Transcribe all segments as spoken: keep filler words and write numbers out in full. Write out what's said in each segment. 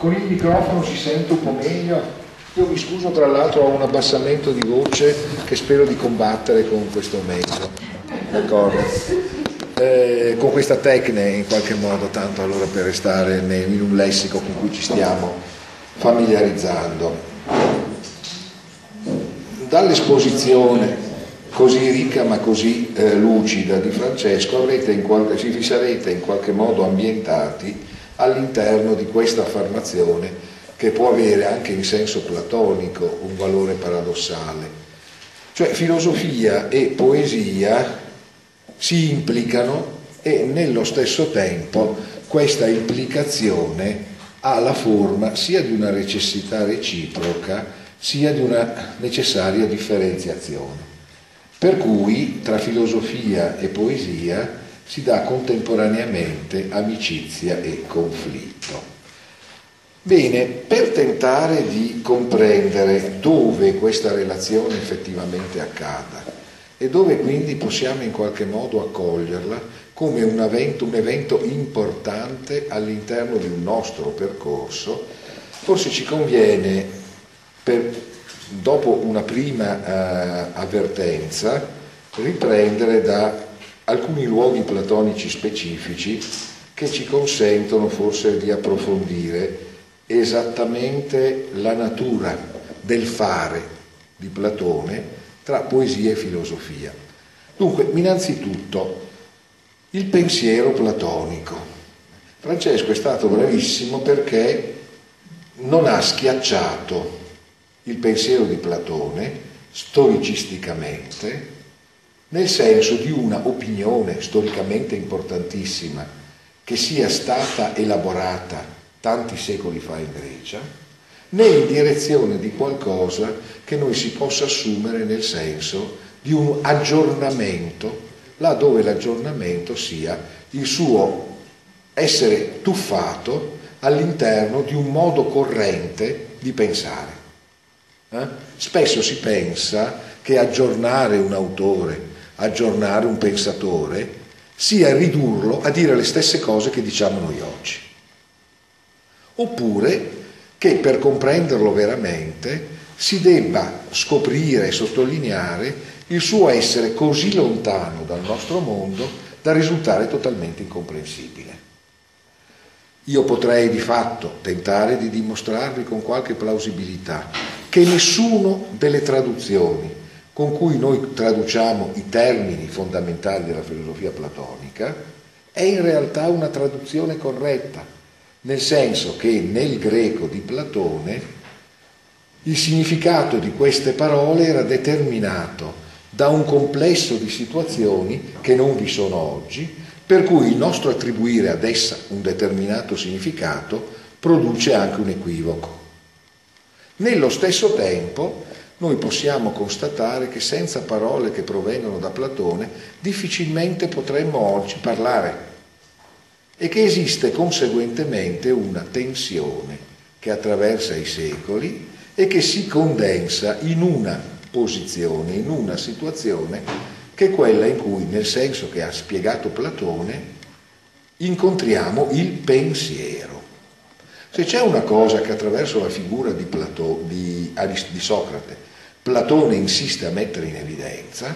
con il microfono si sente un po' meglio. Io mi scuso, tra l'altro ho un abbassamento di voce che spero di combattere con questo mezzo, d'accordo? Eh, con questa tecne in qualche modo, tanto allora per restare nel, in un lessico con cui ci stiamo familiarizzando. Dall'esposizione così ricca ma così eh, lucida di Francesco avrete in qualche, vi sarete in qualche modo ambientati all'interno di questa affermazione, che può avere anche in senso platonico un valore paradossale. Cioè filosofia e poesia si implicano e nello stesso tempo questa implicazione ha la forma sia di una necessità reciproca sia di una necessaria differenziazione. Per cui tra filosofia e poesia si dà contemporaneamente amicizia e conflitto. Bene, per tentare di comprendere dove questa relazione effettivamente accada e dove quindi possiamo in qualche modo accoglierla come un evento, un evento importante all'interno di un nostro percorso, forse ci conviene, per, dopo una prima eh, avvertenza, riprendere da alcuni luoghi platonici specifici che ci consentono forse di approfondire esattamente la natura del fare di Platone tra poesia e filosofia. Dunque, innanzitutto, il pensiero platonico. Francesco è stato bravissimo perché non ha schiacciato il pensiero di Platone storicisticamente, nel senso di una opinione storicamente importantissima che sia stata elaborata tanti secoli fa in Grecia, né in direzione di qualcosa che noi si possa assumere nel senso di un aggiornamento, là dove l'aggiornamento sia il suo essere tuffato all'interno di un modo corrente di pensare. Eh? Spesso si pensa che aggiornare un autore, aggiornare un pensatore, sia ridurlo a dire le stesse cose che diciamo noi oggi. Oppure che per comprenderlo veramente si debba scoprire e sottolineare il suo essere così lontano dal nostro mondo da risultare totalmente incomprensibile. Io potrei di fatto tentare di dimostrarvi con qualche plausibilità che nessuno delle traduzioni con cui noi traduciamo i termini fondamentali della filosofia platonica è in realtà una traduzione corretta. Nel senso che nel greco di Platone il significato di queste parole era determinato da un complesso di situazioni che non vi sono oggi, per cui il nostro attribuire ad essa un determinato significato produce anche un equivoco. Nello stesso tempo noi possiamo constatare che senza parole che provengono da Platone difficilmente potremmo oggi parlare, e che esiste conseguentemente una tensione che attraversa i secoli e che si condensa in una posizione, in una situazione che è quella in cui, nel senso che ha spiegato Platone, incontriamo il pensiero. Se c'è una cosa che attraverso la figura di, Platone, di, di Socrate Platone insiste a mettere in evidenza,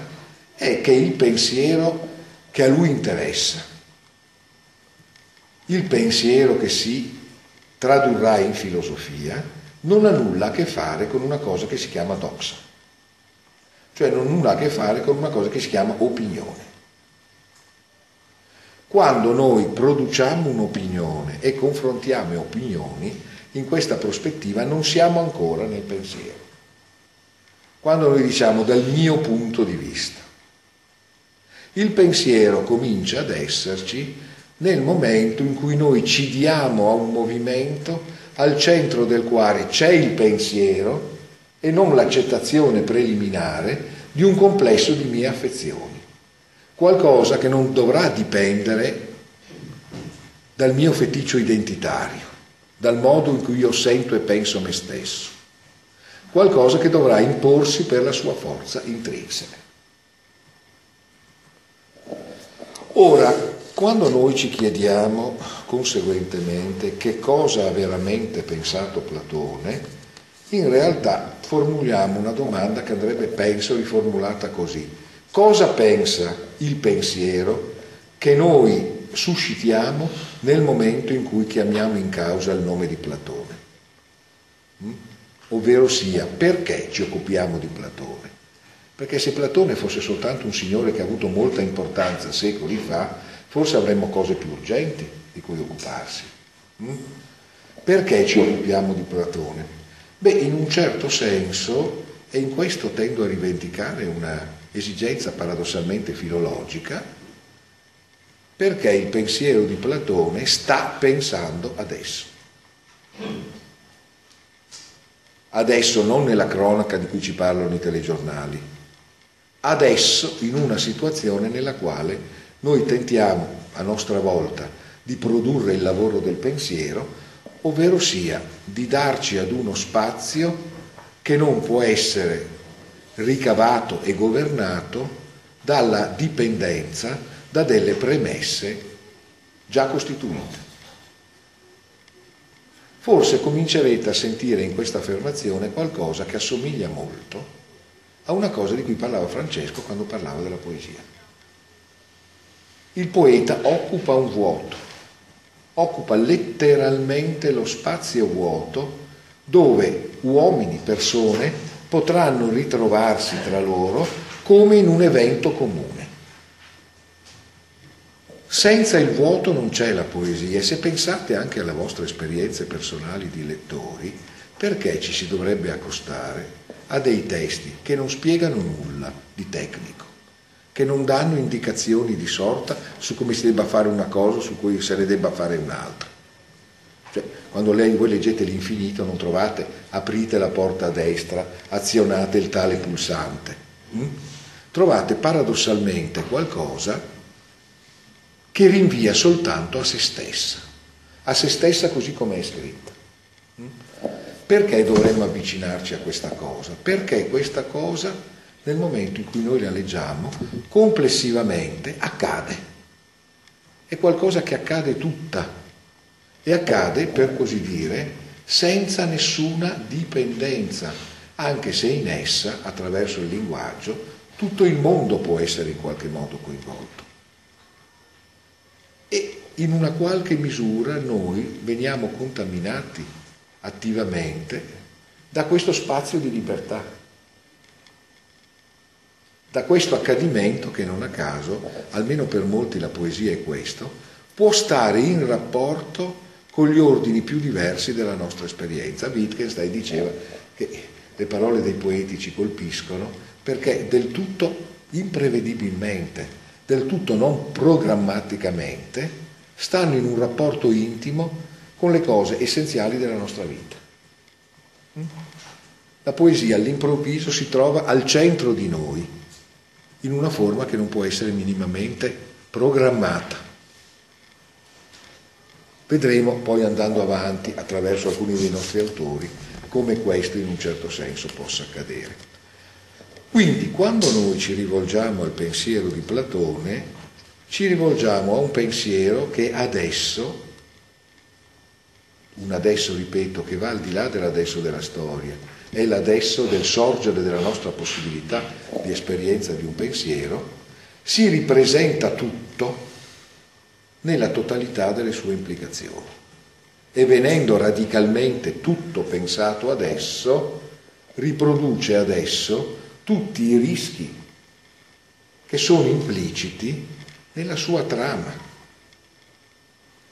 è che il pensiero che a lui interessa, il pensiero che si tradurrà in filosofia, non ha nulla a che fare con una cosa che si chiama doxa, cioè non ha nulla a che fare con una cosa che si chiama opinione. Quando noi produciamo un'opinione e confrontiamo opinioni, in questa prospettiva non siamo ancora nel pensiero. Quando noi diciamo dal mio punto di vista, il pensiero comincia ad esserci nel momento in cui noi ci diamo a un movimento al centro del quale c'è il pensiero e non l'accettazione preliminare di un complesso di mie affezioni, qualcosa che non dovrà dipendere dal mio feticcio identitario, dal modo in cui io sento e penso me stesso, qualcosa che dovrà imporsi per la sua forza intrinseca. Ora, Quando noi ci chiediamo conseguentemente che cosa ha veramente pensato Platone, in realtà formuliamo una domanda che andrebbe, penso, riformulata così. Cosa pensa il pensiero che noi suscitiamo nel momento in cui chiamiamo in causa il nome di Platone? Mm? Ovvero sia, perché ci occupiamo di Platone? Perché se Platone fosse soltanto un signore che ha avuto molta importanza secoli fa, forse avremmo cose più urgenti di cui occuparsi. Mm? Perché ci occupiamo di Platone? Beh, in un certo senso, e in questo tendo a rivendicare una esigenza paradossalmente filologica, perché il pensiero di Platone sta pensando adesso. Adesso non nella cronaca di cui ci parlano i telegiornali, adesso in una situazione nella quale noi tentiamo a nostra volta di produrre il lavoro del pensiero, ovvero sia di darci ad uno spazio che non può essere ricavato e governato dalla dipendenza da delle premesse già costituite. Forse comincerete a sentire in questa affermazione qualcosa che assomiglia molto a una cosa di cui parlava Francesco quando parlava della poesia. Il poeta occupa un vuoto, occupa letteralmente lo spazio vuoto dove uomini, persone, potranno ritrovarsi tra loro come in un evento comune. Senza il vuoto non c'è la poesia, e se pensate anche alle vostre esperienze personali di lettori, perché ci si dovrebbe accostare a dei testi che non spiegano nulla di tecnico, che non danno indicazioni di sorta su come si debba fare una cosa, su cui se ne debba fare un'altra. Cioè, quando lei, voi leggete l'infinito non trovate aprite la porta a destra, azionate il tale pulsante. Mm? Trovate paradossalmente qualcosa che rinvia soltanto a se stessa, a se stessa così come è scritta. Mm? Perché dovremmo avvicinarci a questa cosa? Perché questa cosa, nel momento in cui noi la leggiamo, complessivamente accade. È qualcosa che accade tutta e accade, per così dire, senza nessuna dipendenza, anche se in essa, attraverso il linguaggio, tutto il mondo può essere in qualche modo coinvolto. E in una qualche misura noi veniamo contaminati attivamente da questo spazio di libertà, da questo accadimento che non a caso, almeno per molti la poesia è questo, può stare in rapporto con gli ordini più diversi della nostra esperienza. Wittgenstein diceva che le parole dei poeti ci colpiscono perché del tutto imprevedibilmente, del tutto non programmaticamente, stanno in un rapporto intimo con le cose essenziali della nostra vita. La poesia all'improvviso si trova al centro di noi, in una forma che non può essere minimamente programmata. Vedremo poi, andando avanti attraverso alcuni dei nostri autori, come questo in un certo senso possa accadere. Quindi, quando noi ci rivolgiamo al pensiero di Platone, ci rivolgiamo a un pensiero che adesso, un adesso, ripeto, che va al di là dell'adesso della storia, è l'adesso del sorgere della nostra possibilità di esperienza di un pensiero, si ripresenta tutto nella totalità delle sue implicazioni. E venendo radicalmente tutto pensato adesso, riproduce adesso tutti i rischi che sono impliciti nella sua trama.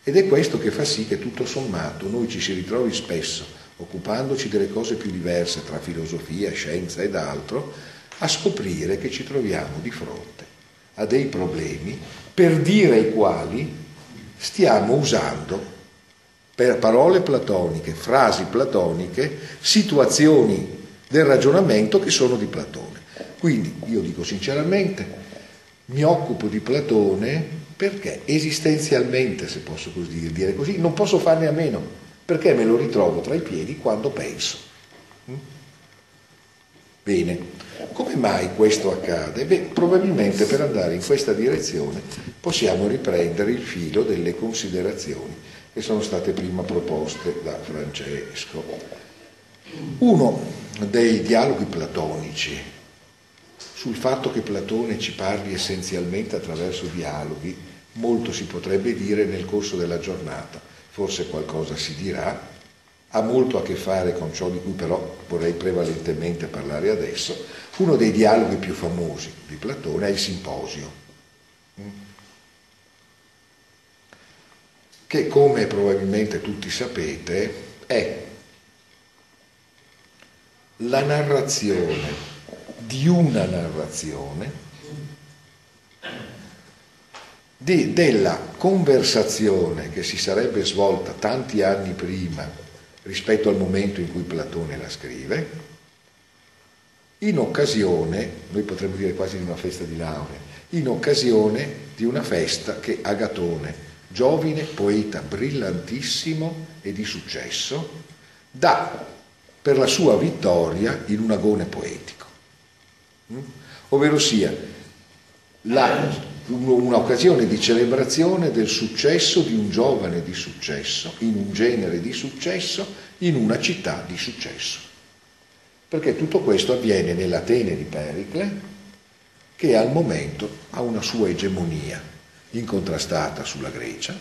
Ed è questo che fa sì che tutto sommato noi ci si ritrovi spesso, occupandoci delle cose più diverse tra filosofia, scienza ed altro, a scoprire che ci troviamo di fronte a dei problemi per dire i quali stiamo usando per parole platoniche, frasi platoniche, situazioni del ragionamento che sono di Platone. Quindi io dico sinceramente, mi occupo di Platone perché esistenzialmente, se posso così dire così, non posso farne a meno, perché me lo ritrovo tra i piedi quando penso. Bene, come mai questo accade? Beh, probabilmente per andare in questa direzione possiamo riprendere il filo delle considerazioni che sono state prima proposte da Francesco. Uno dei dialoghi platonici sul fatto che Platone ci parli essenzialmente attraverso dialoghi, molto si potrebbe dire nel corso della giornata, forse qualcosa si dirà, ha molto a che fare con ciò di cui però vorrei prevalentemente parlare adesso. Uno dei dialoghi più famosi di Platone è il Simposio, che come probabilmente tutti sapete è la narrazione di una narrazione di, della conversazione che si sarebbe svolta tanti anni prima rispetto al momento in cui Platone la scrive, in occasione, noi potremmo dire quasi di una festa di laurea, in occasione di una festa che Agatone, giovine poeta brillantissimo e di successo, dà per la sua vittoria in un agone poetico. Ovvero sia, la... un'occasione di celebrazione del successo di un giovane di successo, in un genere di successo, in una città di successo. Perché tutto questo avviene nell'Atene di Pericle, che al momento ha una sua egemonia incontrastata sulla Grecia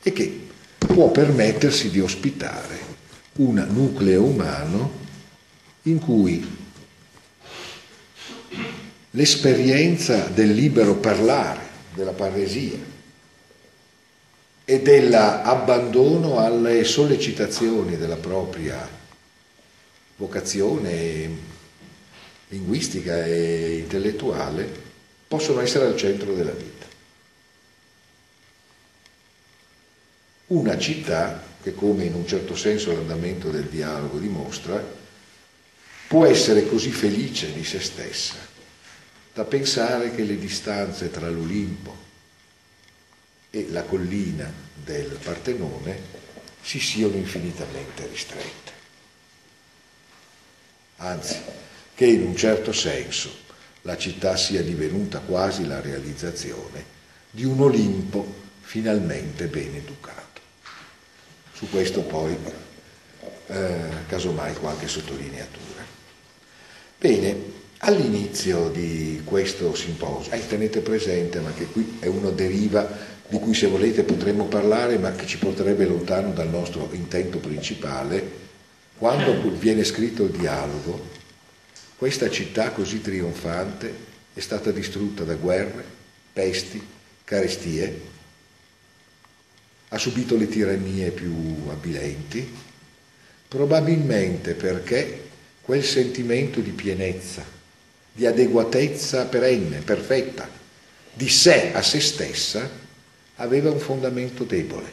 e che può permettersi di ospitare un nucleo umano in cui l'esperienza del libero parlare, della parresia e dell'abbandono alle sollecitazioni della propria vocazione linguistica e intellettuale possono essere al centro della vita. Una città che, come in un certo senso l'andamento del dialogo dimostra, può essere così felice di se stessa da pensare che le distanze tra l'Olimpo e la collina del Partenone si siano infinitamente ristrette. Anzi, che in un certo senso la città sia divenuta quasi la realizzazione di un Olimpo finalmente ben educato. Su questo poi, eh, casomai, qualche sottolineatura. Bene. All'inizio di questo simposio, eh, tenete presente, ma che qui è una deriva di cui se volete potremmo parlare, ma che ci porterebbe lontano dal nostro intento principale, quando viene scritto il dialogo, questa città così trionfante è stata distrutta da guerre, pesti, carestie, ha subito le tirannie più avvilenti, probabilmente perché quel sentimento di pienezza, di adeguatezza perenne, perfetta, di sé a se stessa, aveva un fondamento debole.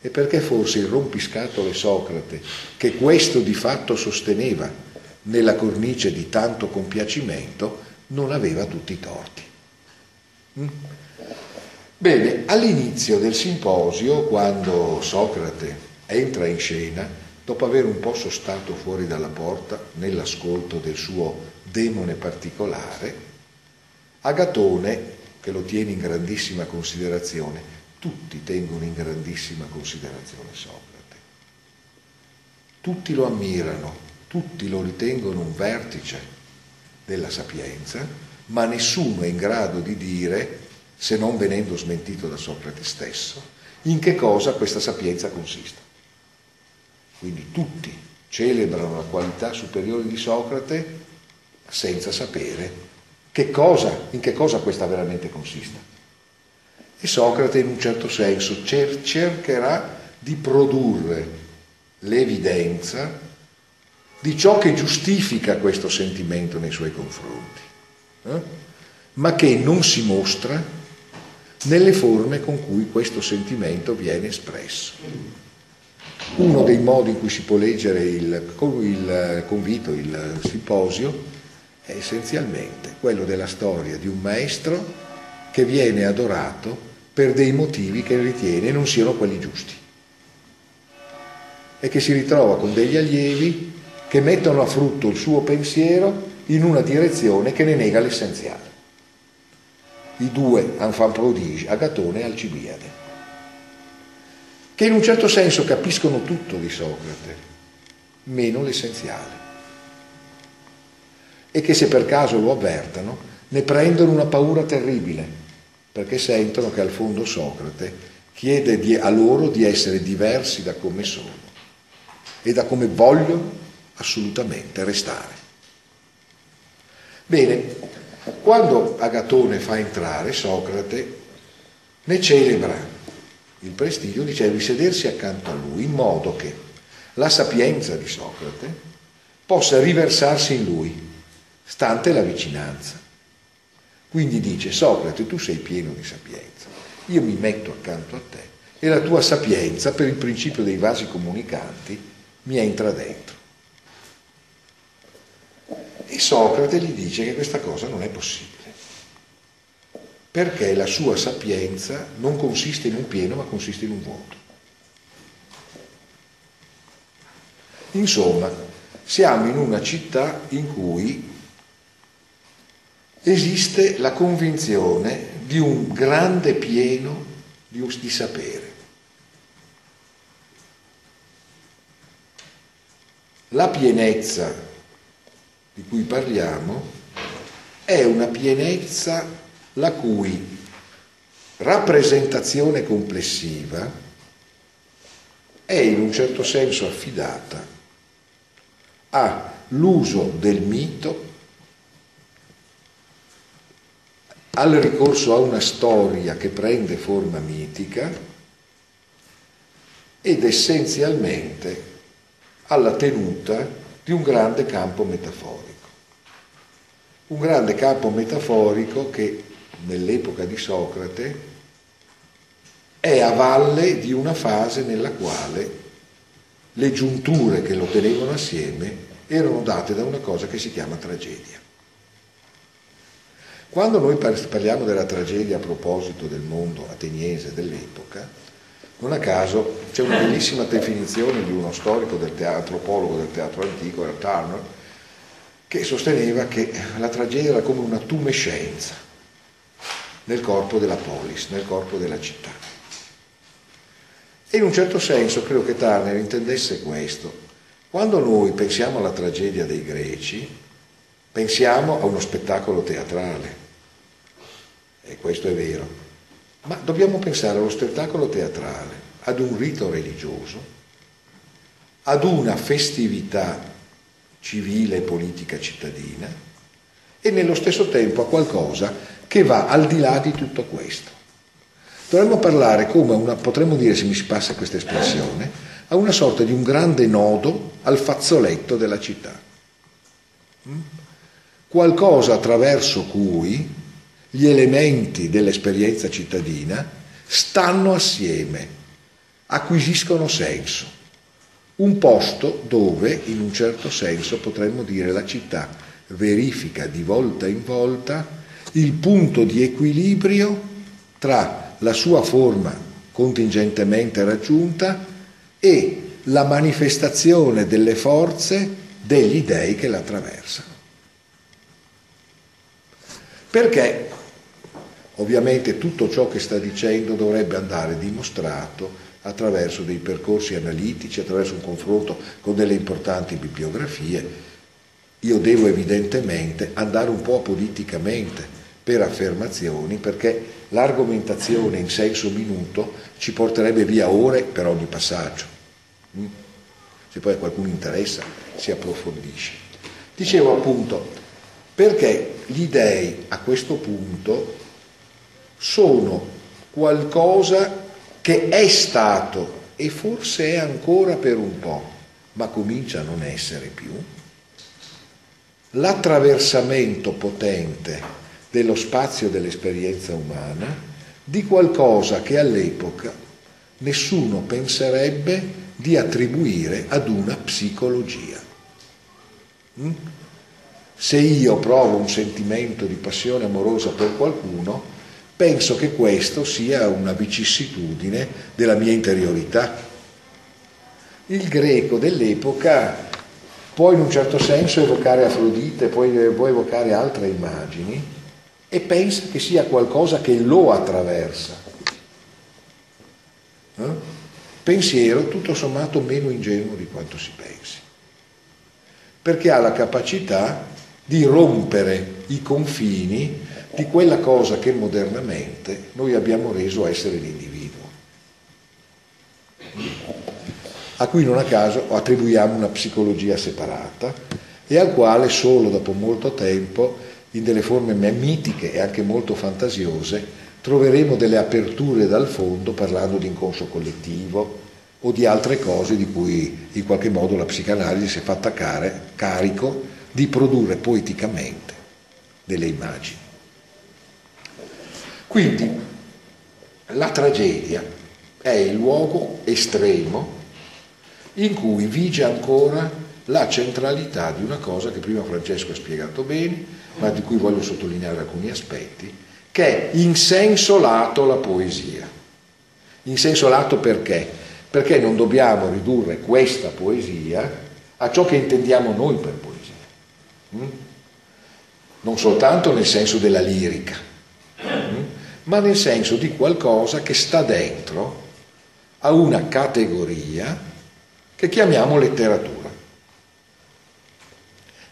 E perché forse il rompiscatole Socrate, che questo di fatto sosteneva nella cornice di tanto compiacimento, non aveva tutti i torti. Bene, all'inizio del simposio, quando Socrate entra in scena, dopo aver un po' sostato fuori dalla porta nell'ascolto del suo demone particolare, Agatone, che lo tiene in grandissima considerazione, tutti tengono in grandissima considerazione Socrate, tutti lo ammirano, tutti lo ritengono un vertice della sapienza, ma nessuno è in grado di dire, se non venendo smentito da Socrate stesso, in che cosa questa sapienza consista. Quindi tutti celebrano la qualità superiore di Socrate senza sapere che cosa, in che cosa questa veramente consista. E Socrate in un certo senso cer- cercherà di produrre l'evidenza di ciò che giustifica questo sentimento nei suoi confronti, eh? ma che non si mostra nelle forme con cui questo sentimento viene espresso. Uno dei modi in cui si può leggere il, il convito, il simposio, è essenzialmente quello della storia di un maestro che viene adorato per dei motivi che ritiene non siano quelli giusti e che si ritrova con degli allievi che mettono a frutto il suo pensiero in una direzione che ne nega l'essenziale. I due enfant prodige, Agatone e Alcibiade, che in un certo senso capiscono tutto di Socrate, meno l'essenziale, e che se per caso lo avvertano ne prendono una paura terribile, perché sentono che al fondo Socrate chiede di, a loro di essere diversi da come sono e da come vogliono assolutamente restare. Bene, quando Agatone fa entrare Socrate, ne celebra il prestigio, dice di sedersi accanto a lui, in modo che la sapienza di Socrate possa riversarsi in lui, stante la vicinanza. Quindi dice: Socrate, tu sei pieno di sapienza, io mi metto accanto a te e la tua sapienza, per il principio dei vasi comunicanti, mi entra dentro. E Socrate gli dice che questa cosa non è possibile, perché la sua sapienza non consiste in un pieno, ma consiste in un vuoto. Insomma, siamo in una città in cui esiste la convinzione di un grande pieno di, di sapere. La pienezza di cui parliamo è una pienezza la cui rappresentazione complessiva è in un certo senso affidata all'uso del mito, al ricorso a una storia che prende forma mitica ed essenzialmente alla tenuta di un grande campo metaforico. Un grande campo metaforico che nell'epoca di Socrate è a valle di una fase nella quale le giunture che lo tenevano assieme erano date da una cosa che si chiama tragedia. Quando noi parliamo della tragedia a proposito del mondo ateniese dell'epoca, non a caso c'è una bellissima definizione di uno storico del teatro, antropologo del teatro antico, era Turner, che sosteneva che la tragedia era come una tumescenza nel corpo della polis, nel corpo della città. E in un certo senso credo che Turner intendesse questo. Quando noi pensiamo alla tragedia dei greci, pensiamo a uno spettacolo teatrale, e questo è vero, ma dobbiamo pensare allo spettacolo teatrale, ad un rito religioso, ad una festività civile e politica cittadina, e nello stesso tempo a qualcosa che va al di là di tutto questo. Dovremmo parlare come una, potremmo dire, se mi si passa questa espressione, a una sorta di un grande nodo al fazzoletto della città. Qualcosa attraverso cui gli elementi dell'esperienza cittadina stanno assieme, acquisiscono senso. Un posto dove, in un certo senso, potremmo dire la città verifica di volta in volta il punto di equilibrio tra la sua forma contingentemente raggiunta e la manifestazione delle forze degli dèi che la attraversano. Perché ovviamente tutto ciò che sta dicendo dovrebbe andare dimostrato attraverso dei percorsi analitici, attraverso un confronto con delle importanti bibliografie. Io devo evidentemente andare un po' politicamente per affermazioni, perché l'argomentazione in senso minuto ci porterebbe via ore per ogni passaggio. Se poi a qualcuno interessa si approfondisce. Dicevo appunto, perché gli dèi a questo punto sono qualcosa che è stato e forse è ancora per un po', ma comincia a non essere più, l'attraversamento potente dello spazio dell'esperienza umana di qualcosa che all'epoca nessuno penserebbe di attribuire ad una psicologia. Mm? Se io provo un sentimento di passione amorosa per qualcuno, penso che questo sia una vicissitudine della mia interiorità. Il greco dell'epoca può in un certo senso evocare Afrodite, può, può evocare altre immagini, e pensa che sia qualcosa che lo attraversa. Eh? Pensiero tutto sommato meno ingenuo di quanto si pensi, perché ha la capacità di rompere i confini di quella cosa che modernamente noi abbiamo reso essere l'individuo, a cui non a caso attribuiamo una psicologia separata e al quale solo dopo molto tempo, in delle forme mitiche e anche molto fantasiose, troveremo delle aperture dal fondo parlando di inconscio collettivo o di altre cose di cui in qualche modo la psicanalisi si è fatta carico di produrre poeticamente delle immagini. Quindi la tragedia è il luogo estremo in cui vige ancora la centralità di una cosa che prima Francesco ha spiegato bene, ma di cui voglio sottolineare alcuni aspetti, che è in senso lato la poesia. In senso lato perché? Perché non dobbiamo ridurre questa poesia a ciò che intendiamo noi per poesia. Non soltanto nel senso della lirica, ma nel senso di qualcosa che sta dentro a una categoria che chiamiamo letteratura.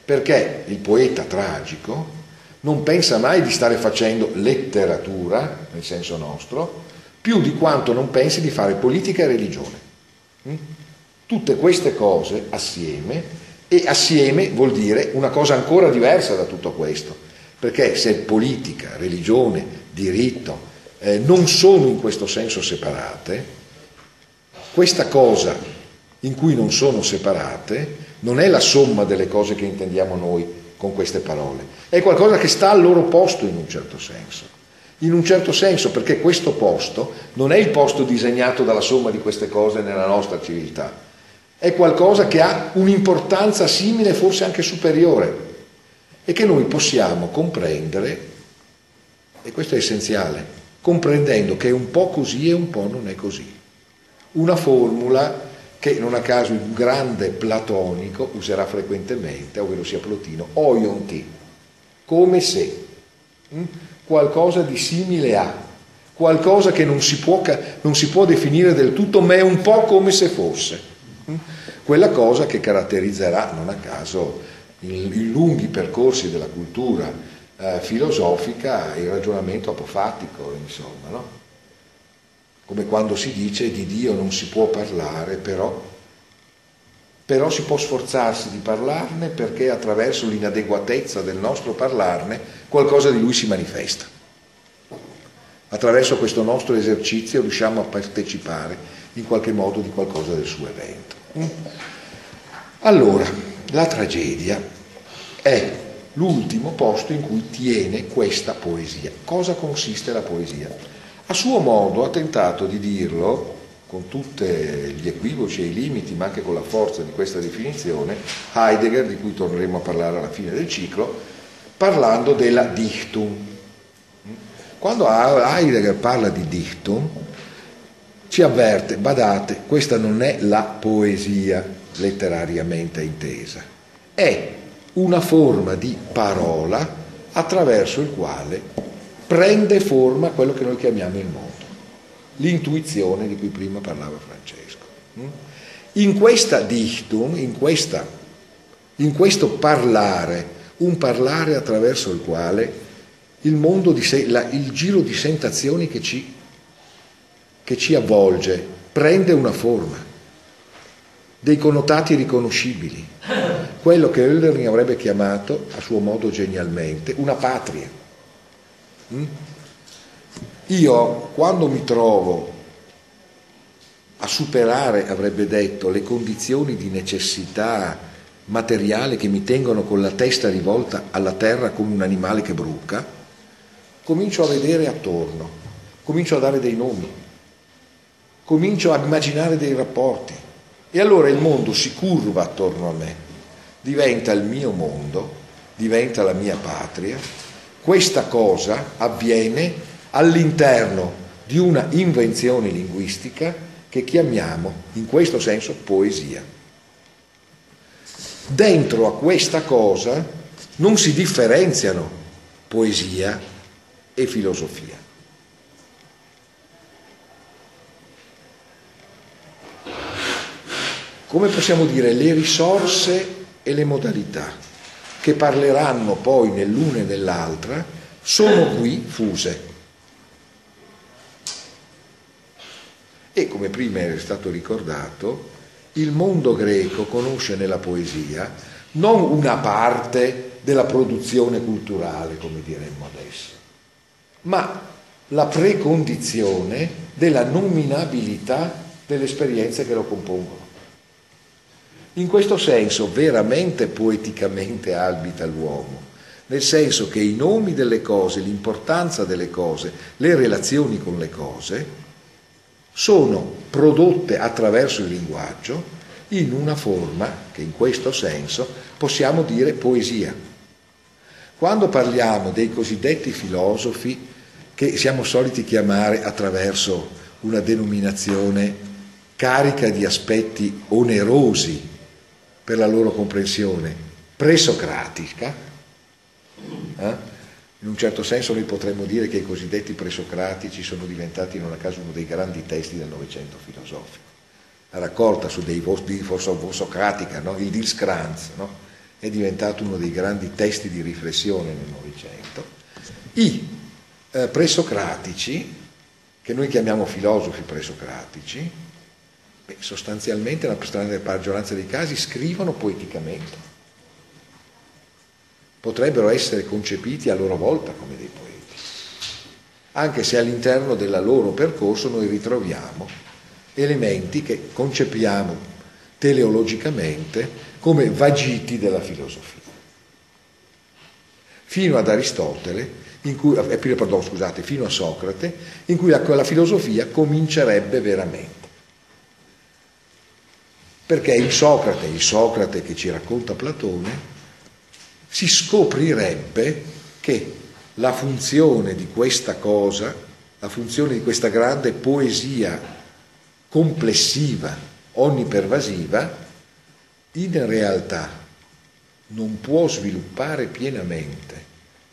Perché il poeta tragico non pensa mai di stare facendo letteratura, nel senso nostro, più di quanto non pensi di fare politica e religione. Tutte queste cose assieme, e assieme vuol dire una cosa ancora diversa da tutto questo, perché se politica, religione, diritto eh, non sono in questo senso separate, questa cosa in cui non sono separate non è la somma delle cose che intendiamo noi con queste parole, è qualcosa che sta al loro posto in un certo senso, in un certo senso perché questo posto non è il posto disegnato dalla somma di queste cose nella nostra civiltà, è qualcosa che ha un'importanza simile, forse anche superiore, e che noi possiamo comprendere, e questo è essenziale, comprendendo che un po' così e un po' non è così. Una formula che non a caso il grande platonico userà frequentemente, ovvero sia Plotino, oionti, come se, mh? qualcosa di simile a, qualcosa che non si può, non si può definire del tutto, ma è un po' come se fosse, mh? quella cosa che caratterizzerà non a caso i, i lunghi percorsi della cultura eh, filosofica, il ragionamento apofatico, insomma, no? Come quando si dice di Dio non si può parlare, però, però si può sforzarsi di parlarne, perché attraverso l'inadeguatezza del nostro parlarne qualcosa di Lui si manifesta. Attraverso questo nostro esercizio riusciamo a partecipare in qualche modo di qualcosa del suo evento. Allora, la tragedia è l'ultimo posto in cui tiene questa poesia. Cosa consiste la poesia? A suo modo ha tentato di dirlo, con tutti gli equivoci e i limiti, ma anche con la forza di questa definizione, Heidegger, di cui torneremo a parlare alla fine del ciclo, parlando della Dichtung. Quando Heidegger parla di Dichtung, ci avverte, badate, questa non è la poesia letterariamente intesa, è una forma di parola attraverso il quale prende forma quello che noi chiamiamo il mondo, l'intuizione di cui prima parlava Francesco. In questa Dichtung, in, questa, in questo parlare, un parlare attraverso il quale il mondo di sé, la, il giro di sensazioni che ci, che ci avvolge prende una forma, dei connotati riconoscibili, quello che Hölderlin avrebbe chiamato, a suo modo genialmente, una patria. Io, quando mi trovo a superare, avrebbe detto, le condizioni di necessità materiale che mi tengono con la testa rivolta alla terra come un animale che bruca, comincio a vedere attorno, comincio a dare dei nomi, comincio a immaginare dei rapporti, e allora il mondo si curva attorno a me, diventa il mio mondo, diventa la mia patria. Questa cosa avviene all'interno di una invenzione linguistica che chiamiamo, in questo senso, poesia. dentro a questa cosa non si differenziano poesia e filosofia. Come possiamo dire, le risorse e le modalità che parleranno poi nell'una e nell'altra sono qui fuse. E come prima è stato ricordato, il mondo greco conosce nella poesia non una parte della produzione culturale, come diremmo adesso, ma la precondizione della nominabilità delle esperienze che lo compongono. In questo senso veramente poeticamente abita l'uomo, nel senso che i nomi delle cose, l'importanza delle cose, le relazioni con le cose sono prodotte attraverso il linguaggio in una forma che in questo senso possiamo dire poesia. Quando parliamo dei cosiddetti filosofi, che siamo soliti chiamare attraverso una denominazione carica di aspetti onerosi per la loro comprensione presocratica, eh? In un certo senso noi potremmo dire che i cosiddetti presocratici sono diventati non a caso uno dei grandi testi del Novecento filosofico. La raccolta su dei Socratica, no? Il Dils Kranz, no? È diventato uno dei grandi testi di riflessione nel Novecento. I eh, presocratici, che noi chiamiamo filosofi presocratici, beh, sostanzialmente nella stragrande maggioranza dei casi scrivono poeticamente. Potrebbero essere concepiti a loro volta come dei poeti, anche se all'interno del loro percorso noi ritroviamo elementi che concepiamo teleologicamente come vagiti della filosofia. Fino ad Aristotele, in cui, eh, pardon, scusate, fino a Socrate, in cui la, la filosofia comincerebbe veramente. Perché il Socrate, il Socrate che ci racconta Platone, si scoprirebbe che la funzione di questa cosa, la funzione di questa grande poesia complessiva, onnipervasiva, in realtà non può sviluppare pienamente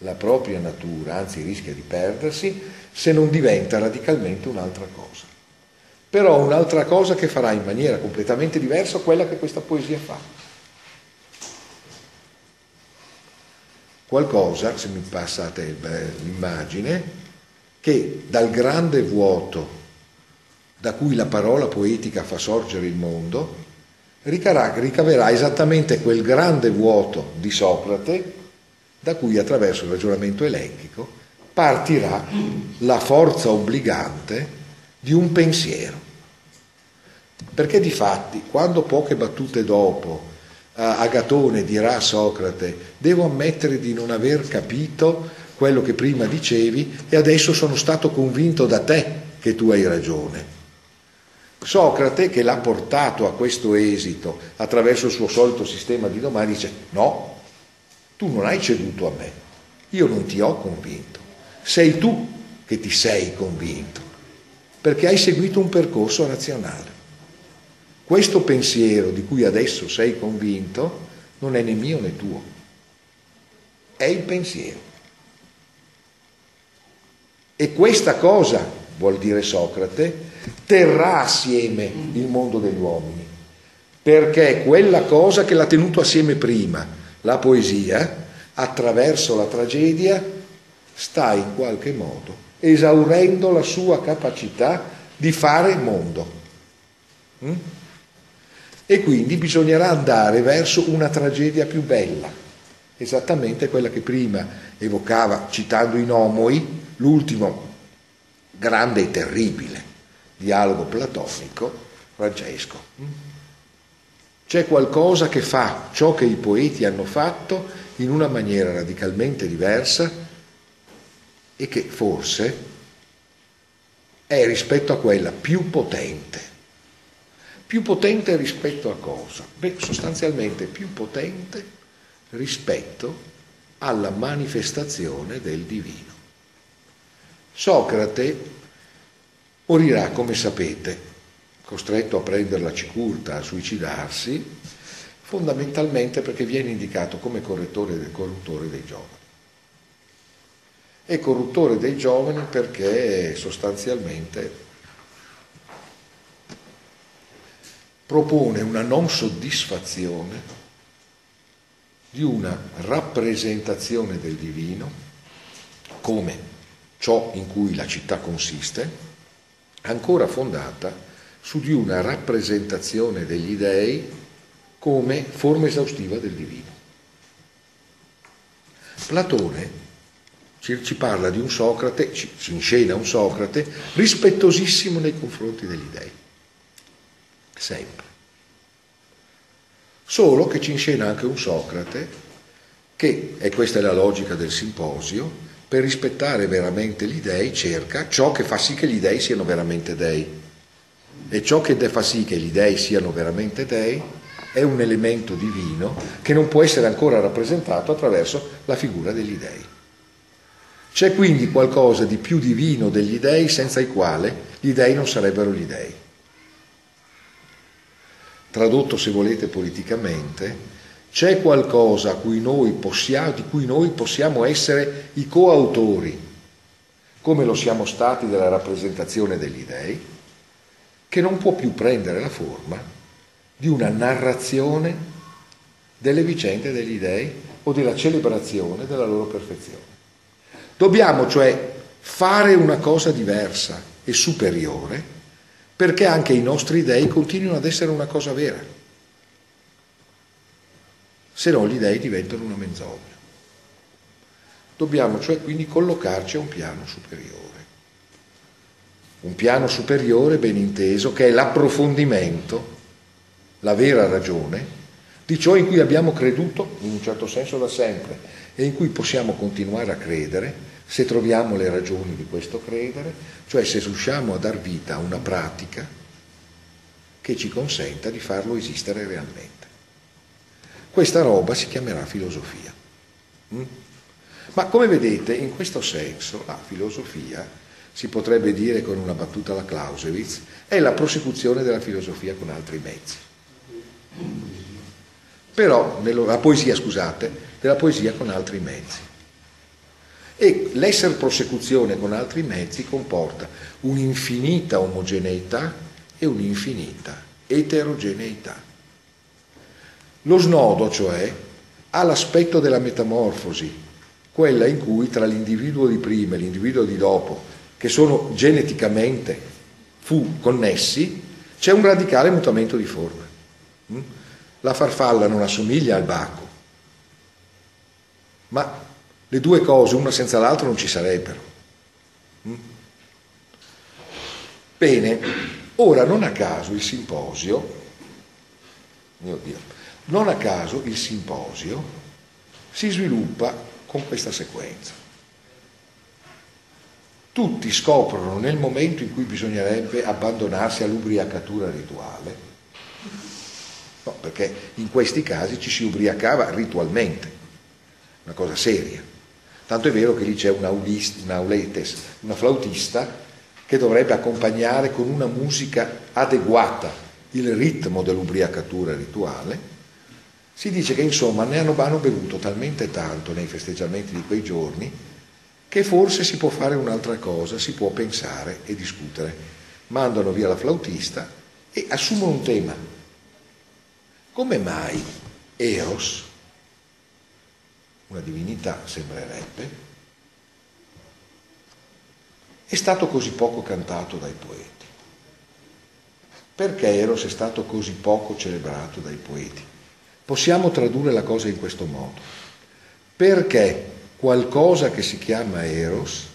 la propria natura, anzi rischia di perdersi, se non diventa radicalmente un'altra cosa. Però un'altra cosa che farà in maniera completamente diversa quella che questa poesia fa. Qualcosa, se mi passate l'immagine, che dal grande vuoto da cui la parola poetica fa sorgere il mondo, ricaverà esattamente quel grande vuoto di Socrate, da cui attraverso il ragionamento elenchico partirà la forza obbligante di un pensiero. Perché difatti, quando poche battute dopo Agatone dirà a Socrate: devo ammettere di non aver capito quello che prima dicevi e adesso sono stato convinto da te che tu hai ragione. Socrate, che l'ha portato a questo esito attraverso il suo solito sistema di domande, dice: no, tu non hai ceduto a me, io non ti ho convinto, sei tu che ti sei convinto perché hai seguito un percorso razionale. Questo pensiero di cui adesso sei convinto non è né mio né tuo, è il pensiero. E questa cosa, vuol dire Socrate, terrà assieme il mondo degli uomini, perché quella cosa che l'ha tenuto assieme prima, la poesia, attraverso la tragedia, sta in qualche modo esaurendo la sua capacità di fare mondo. Mm? E quindi bisognerà andare verso una tragedia più bella, esattamente quella che prima evocava, citando i Nomoi, l'ultimo grande e terribile dialogo platonico, Francesco. C'è qualcosa che fa ciò che i poeti hanno fatto in una maniera radicalmente diversa e che forse è, rispetto a quella, più potente. Più potente rispetto a cosa? Beh, sostanzialmente più potente rispetto alla manifestazione del divino. Socrate morirà, come sapete, costretto a prendere la cicuta, a suicidarsi, fondamentalmente perché viene indicato come correttore del corruttore dei giovani. È corruttore dei giovani perché sostanzialmente propone una non soddisfazione di una rappresentazione del divino come ciò in cui la città consiste, ancora fondata su di una rappresentazione degli dei come forma esaustiva del divino. Platone ci parla di un Socrate, ci inscena un Socrate rispettosissimo nei confronti degli dei. Sempre. Solo che ci inscena anche un Socrate che, e questa è la logica del simposio, per rispettare veramente gli dei cerca ciò che fa sì che gli dei siano veramente dei. E ciò che fa sì che gli dei siano veramente dei è un elemento divino che non può essere ancora rappresentato attraverso la figura degli dei. C'è quindi qualcosa di più divino degli dei senza il quale gli dei non sarebbero gli dei. Tradotto, se volete, politicamente, c'è qualcosa a cui noi possiamo, di cui noi possiamo essere i coautori, come lo siamo stati della rappresentazione degli dei, che non può più prendere la forma di una narrazione delle vicende degli dei o della celebrazione della loro perfezione. Dobbiamo, cioè, fare una cosa diversa e superiore, perché anche i nostri dei continuino ad essere una cosa vera, se no gli dei diventano una menzogna. Dobbiamo cioè quindi collocarci a un piano superiore, un piano superiore ben inteso che è l'approfondimento, la vera ragione di ciò in cui abbiamo creduto in un certo senso da sempre e in cui possiamo continuare a credere se troviamo le ragioni di questo credere, cioè se riusciamo a dar vita a una pratica che ci consenta di farlo esistere realmente. Questa roba si chiamerà filosofia. Ma come vedete, in questo senso la filosofia, si potrebbe dire con una battuta alla Clausewitz, è la prosecuzione della filosofia con altri mezzi. Però, la poesia, scusate, della poesia con altri mezzi. E l'essere prosecuzione con altri mezzi comporta un'infinita omogeneità e un'infinita eterogeneità. Lo snodo, cioè, ha l'aspetto della metamorfosi, quella in cui tra l'individuo di prima e l'individuo di dopo, che sono geneticamente fu connessi, c'è un radicale mutamento di forma. La farfalla non assomiglia al baco, ma le due cose, una senza l'altra, non ci sarebbero. Bene, ora non a caso il simposio, mio Dio, non a caso il simposio si sviluppa con questa sequenza. Tutti scoprono nel momento in cui bisognerebbe abbandonarsi all'ubriacatura rituale, no, perché in questi casi ci si ubriacava ritualmente, una cosa seria. Tanto è vero che lì c'è un auletes, una flautista, che dovrebbe accompagnare con una musica adeguata il ritmo dell'ubriacatura rituale. Si dice che insomma ne hanno, hanno bevuto talmente tanto nei festeggiamenti di quei giorni che forse si può fare un'altra cosa, si può pensare e discutere. Mandano via la flautista e assumono un tema. Come mai Eros, una divinità sembrerebbe, è stato così poco cantato dai poeti? Perché Eros è stato così poco celebrato dai poeti? Possiamo tradurre la cosa in questo modo: perché qualcosa che si chiama Eros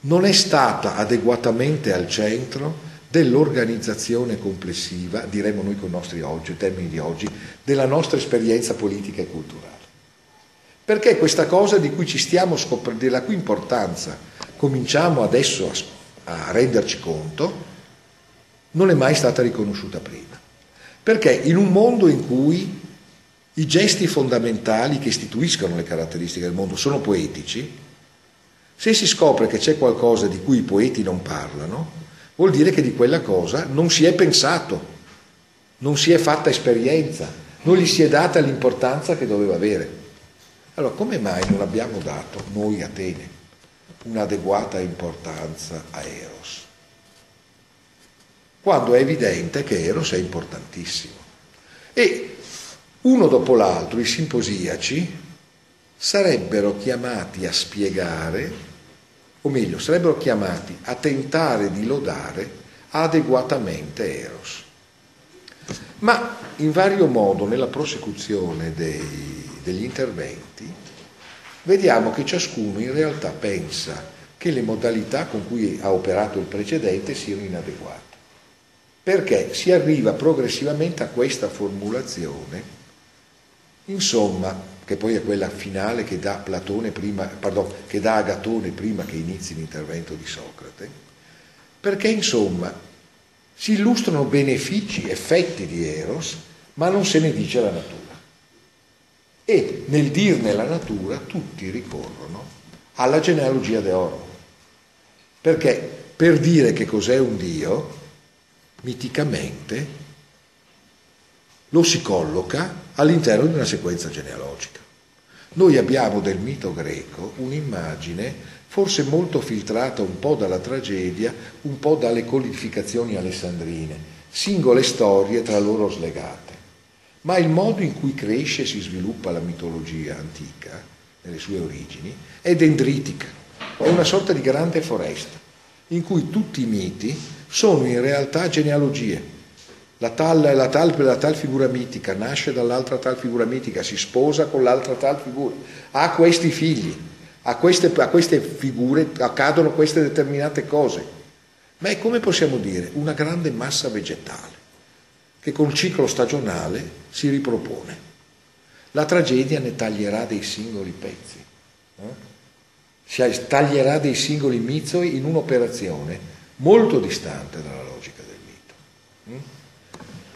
non è stata adeguatamente al centro dell'organizzazione complessiva, diremmo noi con i nostri oggi, termini di oggi, della nostra esperienza politica e culturale. Perché questa cosa di cui ci stiamo scop- della cui importanza cominciamo adesso a, a renderci conto, non è mai stata riconosciuta prima. Perché in un mondo in cui i gesti fondamentali che istituiscono le caratteristiche del mondo sono poetici, se si scopre che c'è qualcosa di cui i poeti non parlano, vuol dire che di quella cosa non si è pensato, non si è fatta esperienza, non gli si è data l'importanza che doveva avere. Allora, come mai non abbiamo dato noi Atene un'adeguata importanza a Eros, quando è evidente che Eros è importantissimo? E uno dopo l'altro i simposiaci sarebbero chiamati a spiegare, o meglio, sarebbero chiamati a tentare di lodare adeguatamente Eros. Ma in vario modo, nella prosecuzione dei, degli interventi, vediamo che ciascuno in realtà pensa che le modalità con cui ha operato il precedente siano inadeguate. Perché si arriva progressivamente a questa formulazione, insomma, che poi è quella finale che dà Platone prima, pardon, che dà Agatone prima che inizi l'intervento di Socrate, perché insomma si illustrano benefici, effetti di Eros, ma non se ne dice la natura. E nel dirne la natura tutti ricorrono alla genealogia d'oro, perché per dire che cos'è un dio, miticamente lo si colloca all'interno di una sequenza genealogica. Noi abbiamo del mito greco un'immagine forse molto filtrata un po' dalla tragedia, un po' dalle codificazioni alessandrine, singole storie tra loro slegate, ma il modo in cui cresce e si sviluppa la mitologia antica, nelle sue origini, è dendritica, è una sorta di grande foresta, in cui tutti i miti sono in realtà genealogie. La tal, la, tal, la tal figura mitica nasce dall'altra tal figura mitica, si sposa con l'altra tal figura, ha questi figli, a queste, a queste figure accadono queste determinate cose, ma è, come possiamo dire, una grande massa vegetale che col ciclo stagionale si ripropone. La tragedia ne taglierà dei singoli pezzi, eh? si taglierà dei singoli mizoi in un'operazione molto distante dalla logica del mito. Mm?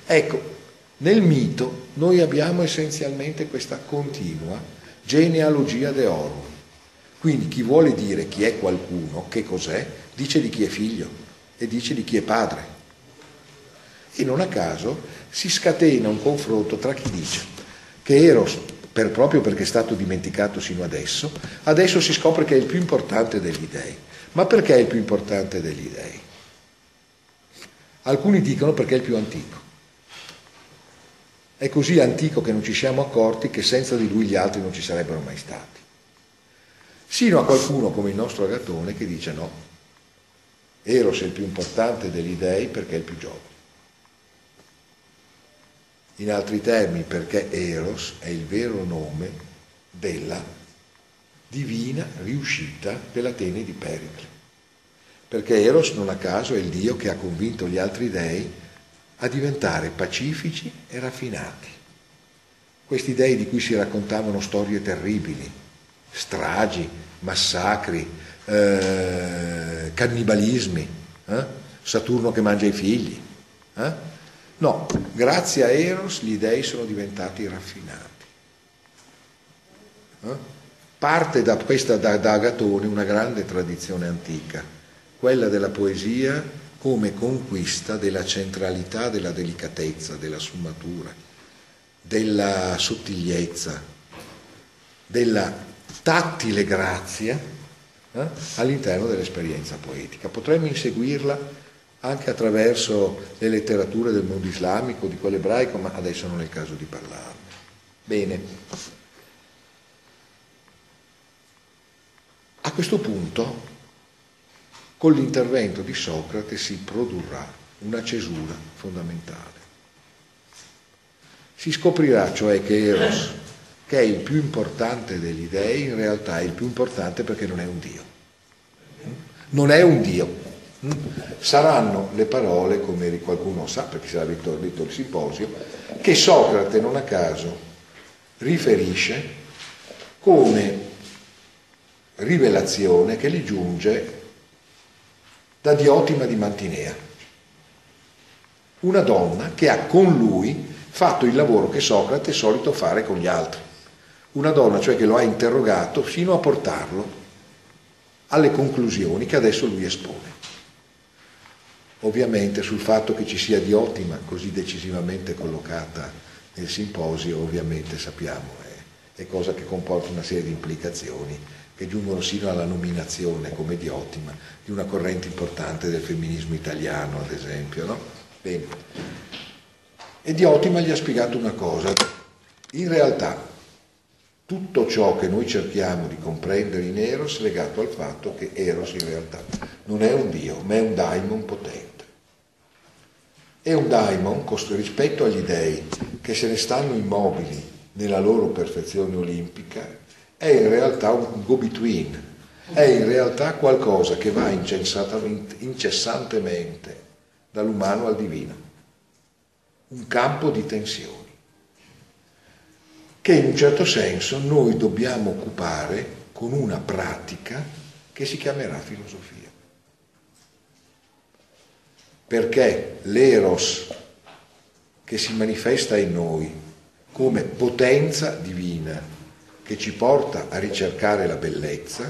Ecco, nel mito noi abbiamo essenzialmente questa continua genealogia deorum. Quindi chi vuole dire chi è qualcuno, che cos'è, dice di chi è figlio e dice di chi è padre. E non a caso si scatena un confronto tra chi dice che Eros, per proprio perché è stato dimenticato sino adesso, adesso si scopre che è il più importante degli dei. Ma perché è il più importante degli dei? Alcuni dicono perché è il più antico. È così antico che non ci siamo accorti che senza di lui gli altri non ci sarebbero mai stati. Sino a qualcuno come il nostro Agatone che dice no, Eros è il più importante degli dei perché è il più giovane. In altri termini, perché Eros è il vero nome della divina riuscita dell'Atene di Pericle. Perché Eros non a caso è il dio che ha convinto gli altri dei a diventare pacifici e raffinati. Questi dei di cui si raccontavano storie terribili, stragi, massacri, eh, cannibalismi, eh? Saturno che mangia i figli. Eh? No, grazie a Eros gli dei sono diventati raffinati. Eh? Parte da, questa, da, da Agatone una grande tradizione antica, quella della poesia come conquista della centralità, della delicatezza, della sfumatura, della sottigliezza, della tattile grazia eh, all'interno dell'esperienza poetica. Potremmo inseguirla anche attraverso le letterature del mondo islamico, di quello ebraico, ma adesso non è il caso di parlarne. Bene. A questo punto, con l'intervento di Socrate si produrrà una cesura fondamentale. Si scoprirà cioè che Eros, che è il più importante degli dei, in realtà è il più importante perché non è un dio. Non è un dio. Saranno le parole, come qualcuno sa, perché sarà detto il simposio, che Socrate non a caso riferisce come rivelazione che gli giunge da Diotima di Mantinea, una donna che ha con lui fatto il lavoro che Socrate è solito fare con gli altri, una donna cioè che lo ha interrogato fino a portarlo alle conclusioni che adesso lui espone. Ovviamente sul fatto che ci sia Diotima così decisivamente collocata il simposio, ovviamente sappiamo, è, è cosa che comporta una serie di implicazioni che giungono sino alla nominazione come Diotima di una corrente importante del femminismo italiano, ad esempio, no? Bene. E Diotima gli ha spiegato una cosa: in realtà tutto ciò che noi cerchiamo di comprendere in Eros è legato al fatto che Eros in realtà non è un dio, ma è un daimon potente. È un daimon rispetto agli dei che se ne stanno immobili nella loro perfezione olimpica, è in realtà un go-between, è in realtà qualcosa che va incessantemente dall'umano al divino, un campo di tensione che in un certo senso noi dobbiamo occupare con una pratica che si chiamerà filosofia. Perché l'eros che si manifesta in noi come potenza divina che ci porta a ricercare la bellezza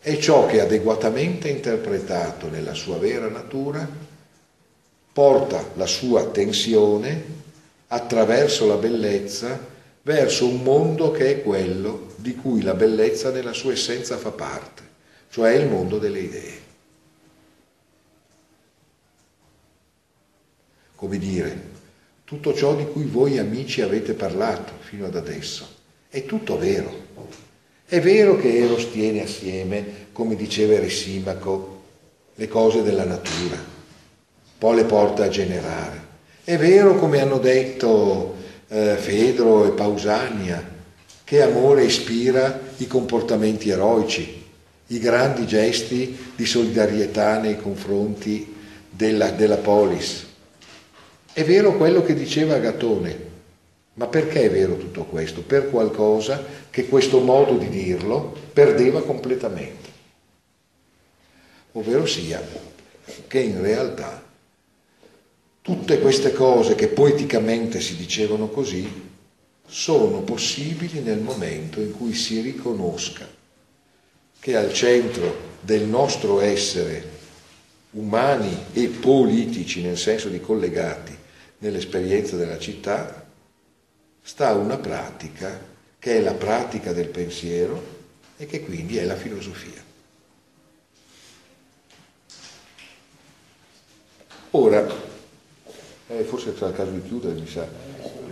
è ciò che, adeguatamente interpretato nella sua vera natura, porta la sua tensione attraverso la bellezza verso un mondo che è quello di cui la bellezza nella sua essenza fa parte, cioè il mondo delle idee. Come dire, tutto ciò di cui voi amici avete parlato fino ad adesso è tutto vero. È vero che Eros tiene assieme, come diceva Erisimaco, le cose della natura, poi le porta a generare. È vero, come hanno detto Eh, Fedro e Pausania, che amore ispira i comportamenti eroici, i grandi gesti di solidarietà nei confronti della, della polis. È vero quello che diceva Agatone, ma perché è vero tutto questo? Per qualcosa che questo modo di dirlo perdeva completamente, ovvero sia che in realtà tutte queste cose che poeticamente si dicevano così sono possibili nel momento in cui si riconosca che al centro del nostro essere umani e politici, nel senso di collegati nell'esperienza della città, sta una pratica che è la pratica del pensiero e che quindi è la filosofia. Ora, Eh, forse sarà il caso di chiudere, mi sa,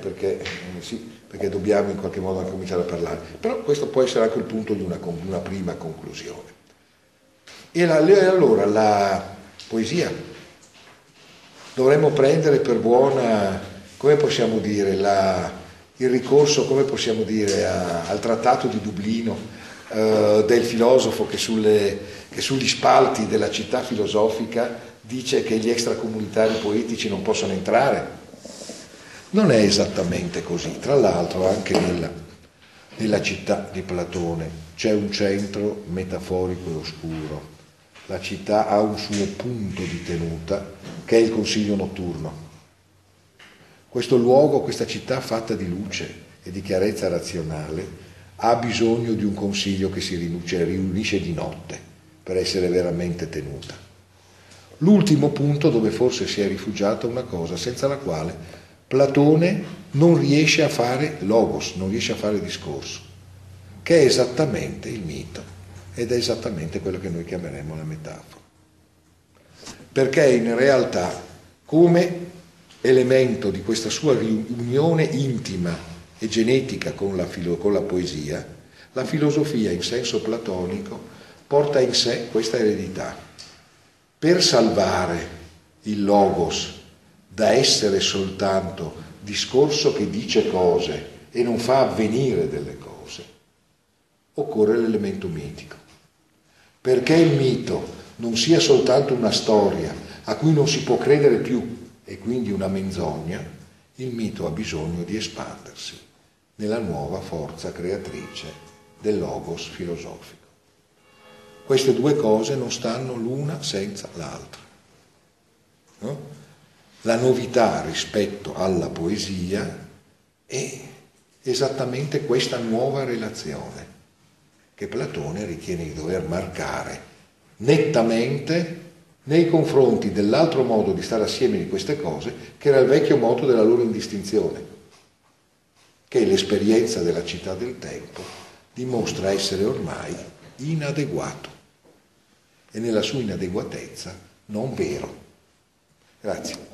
perché, eh, sì, perché dobbiamo in qualche modo anche cominciare a parlare. Però questo può essere anche il punto di una, una prima conclusione. E, la, e allora la poesia dovremmo prendere per buona, come possiamo dire, la, il ricorso, come possiamo dire, a, al trattato di Dublino eh, del filosofo che, sulle, che sugli spalti della città filosofica dice che gli extracomunitari poetici non possono entrare. Non è esattamente così. Tra l'altro anche nella, nella città di Platone c'è un centro metaforico e oscuro. La città ha un suo punto di tenuta che è il consiglio notturno. Questo luogo, questa città fatta di luce e di chiarezza razionale ha bisogno di un consiglio che si riunisce, riunisce di notte per essere veramente tenuta. L'ultimo punto dove forse si è rifugiata una cosa senza la quale Platone non riesce a fare logos, non riesce a fare discorso, che è esattamente il mito ed è esattamente quello che noi chiameremo la metafora. Perché in realtà, come elemento di questa sua unione intima e genetica con la, filo- con la poesia, la filosofia in senso platonico porta in sé questa eredità. Per salvare il logos da essere soltanto discorso che dice cose e non fa avvenire delle cose, occorre l'elemento mitico. Perché il mito non sia soltanto una storia a cui non si può credere più e quindi una menzogna, il mito ha bisogno di espandersi nella nuova forza creatrice del logos filosofico. Queste due cose non stanno l'una senza l'altra. No? La novità rispetto alla poesia è esattamente questa nuova relazione che Platone ritiene di dover marcare nettamente nei confronti dell'altro modo di stare assieme di queste cose, che era il vecchio modo della loro indistinzione. che l'esperienza della città del tempo dimostra essere ormai inadeguato e nella sua inadeguatezza non vero. Grazie.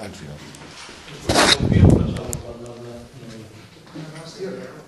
Alfio.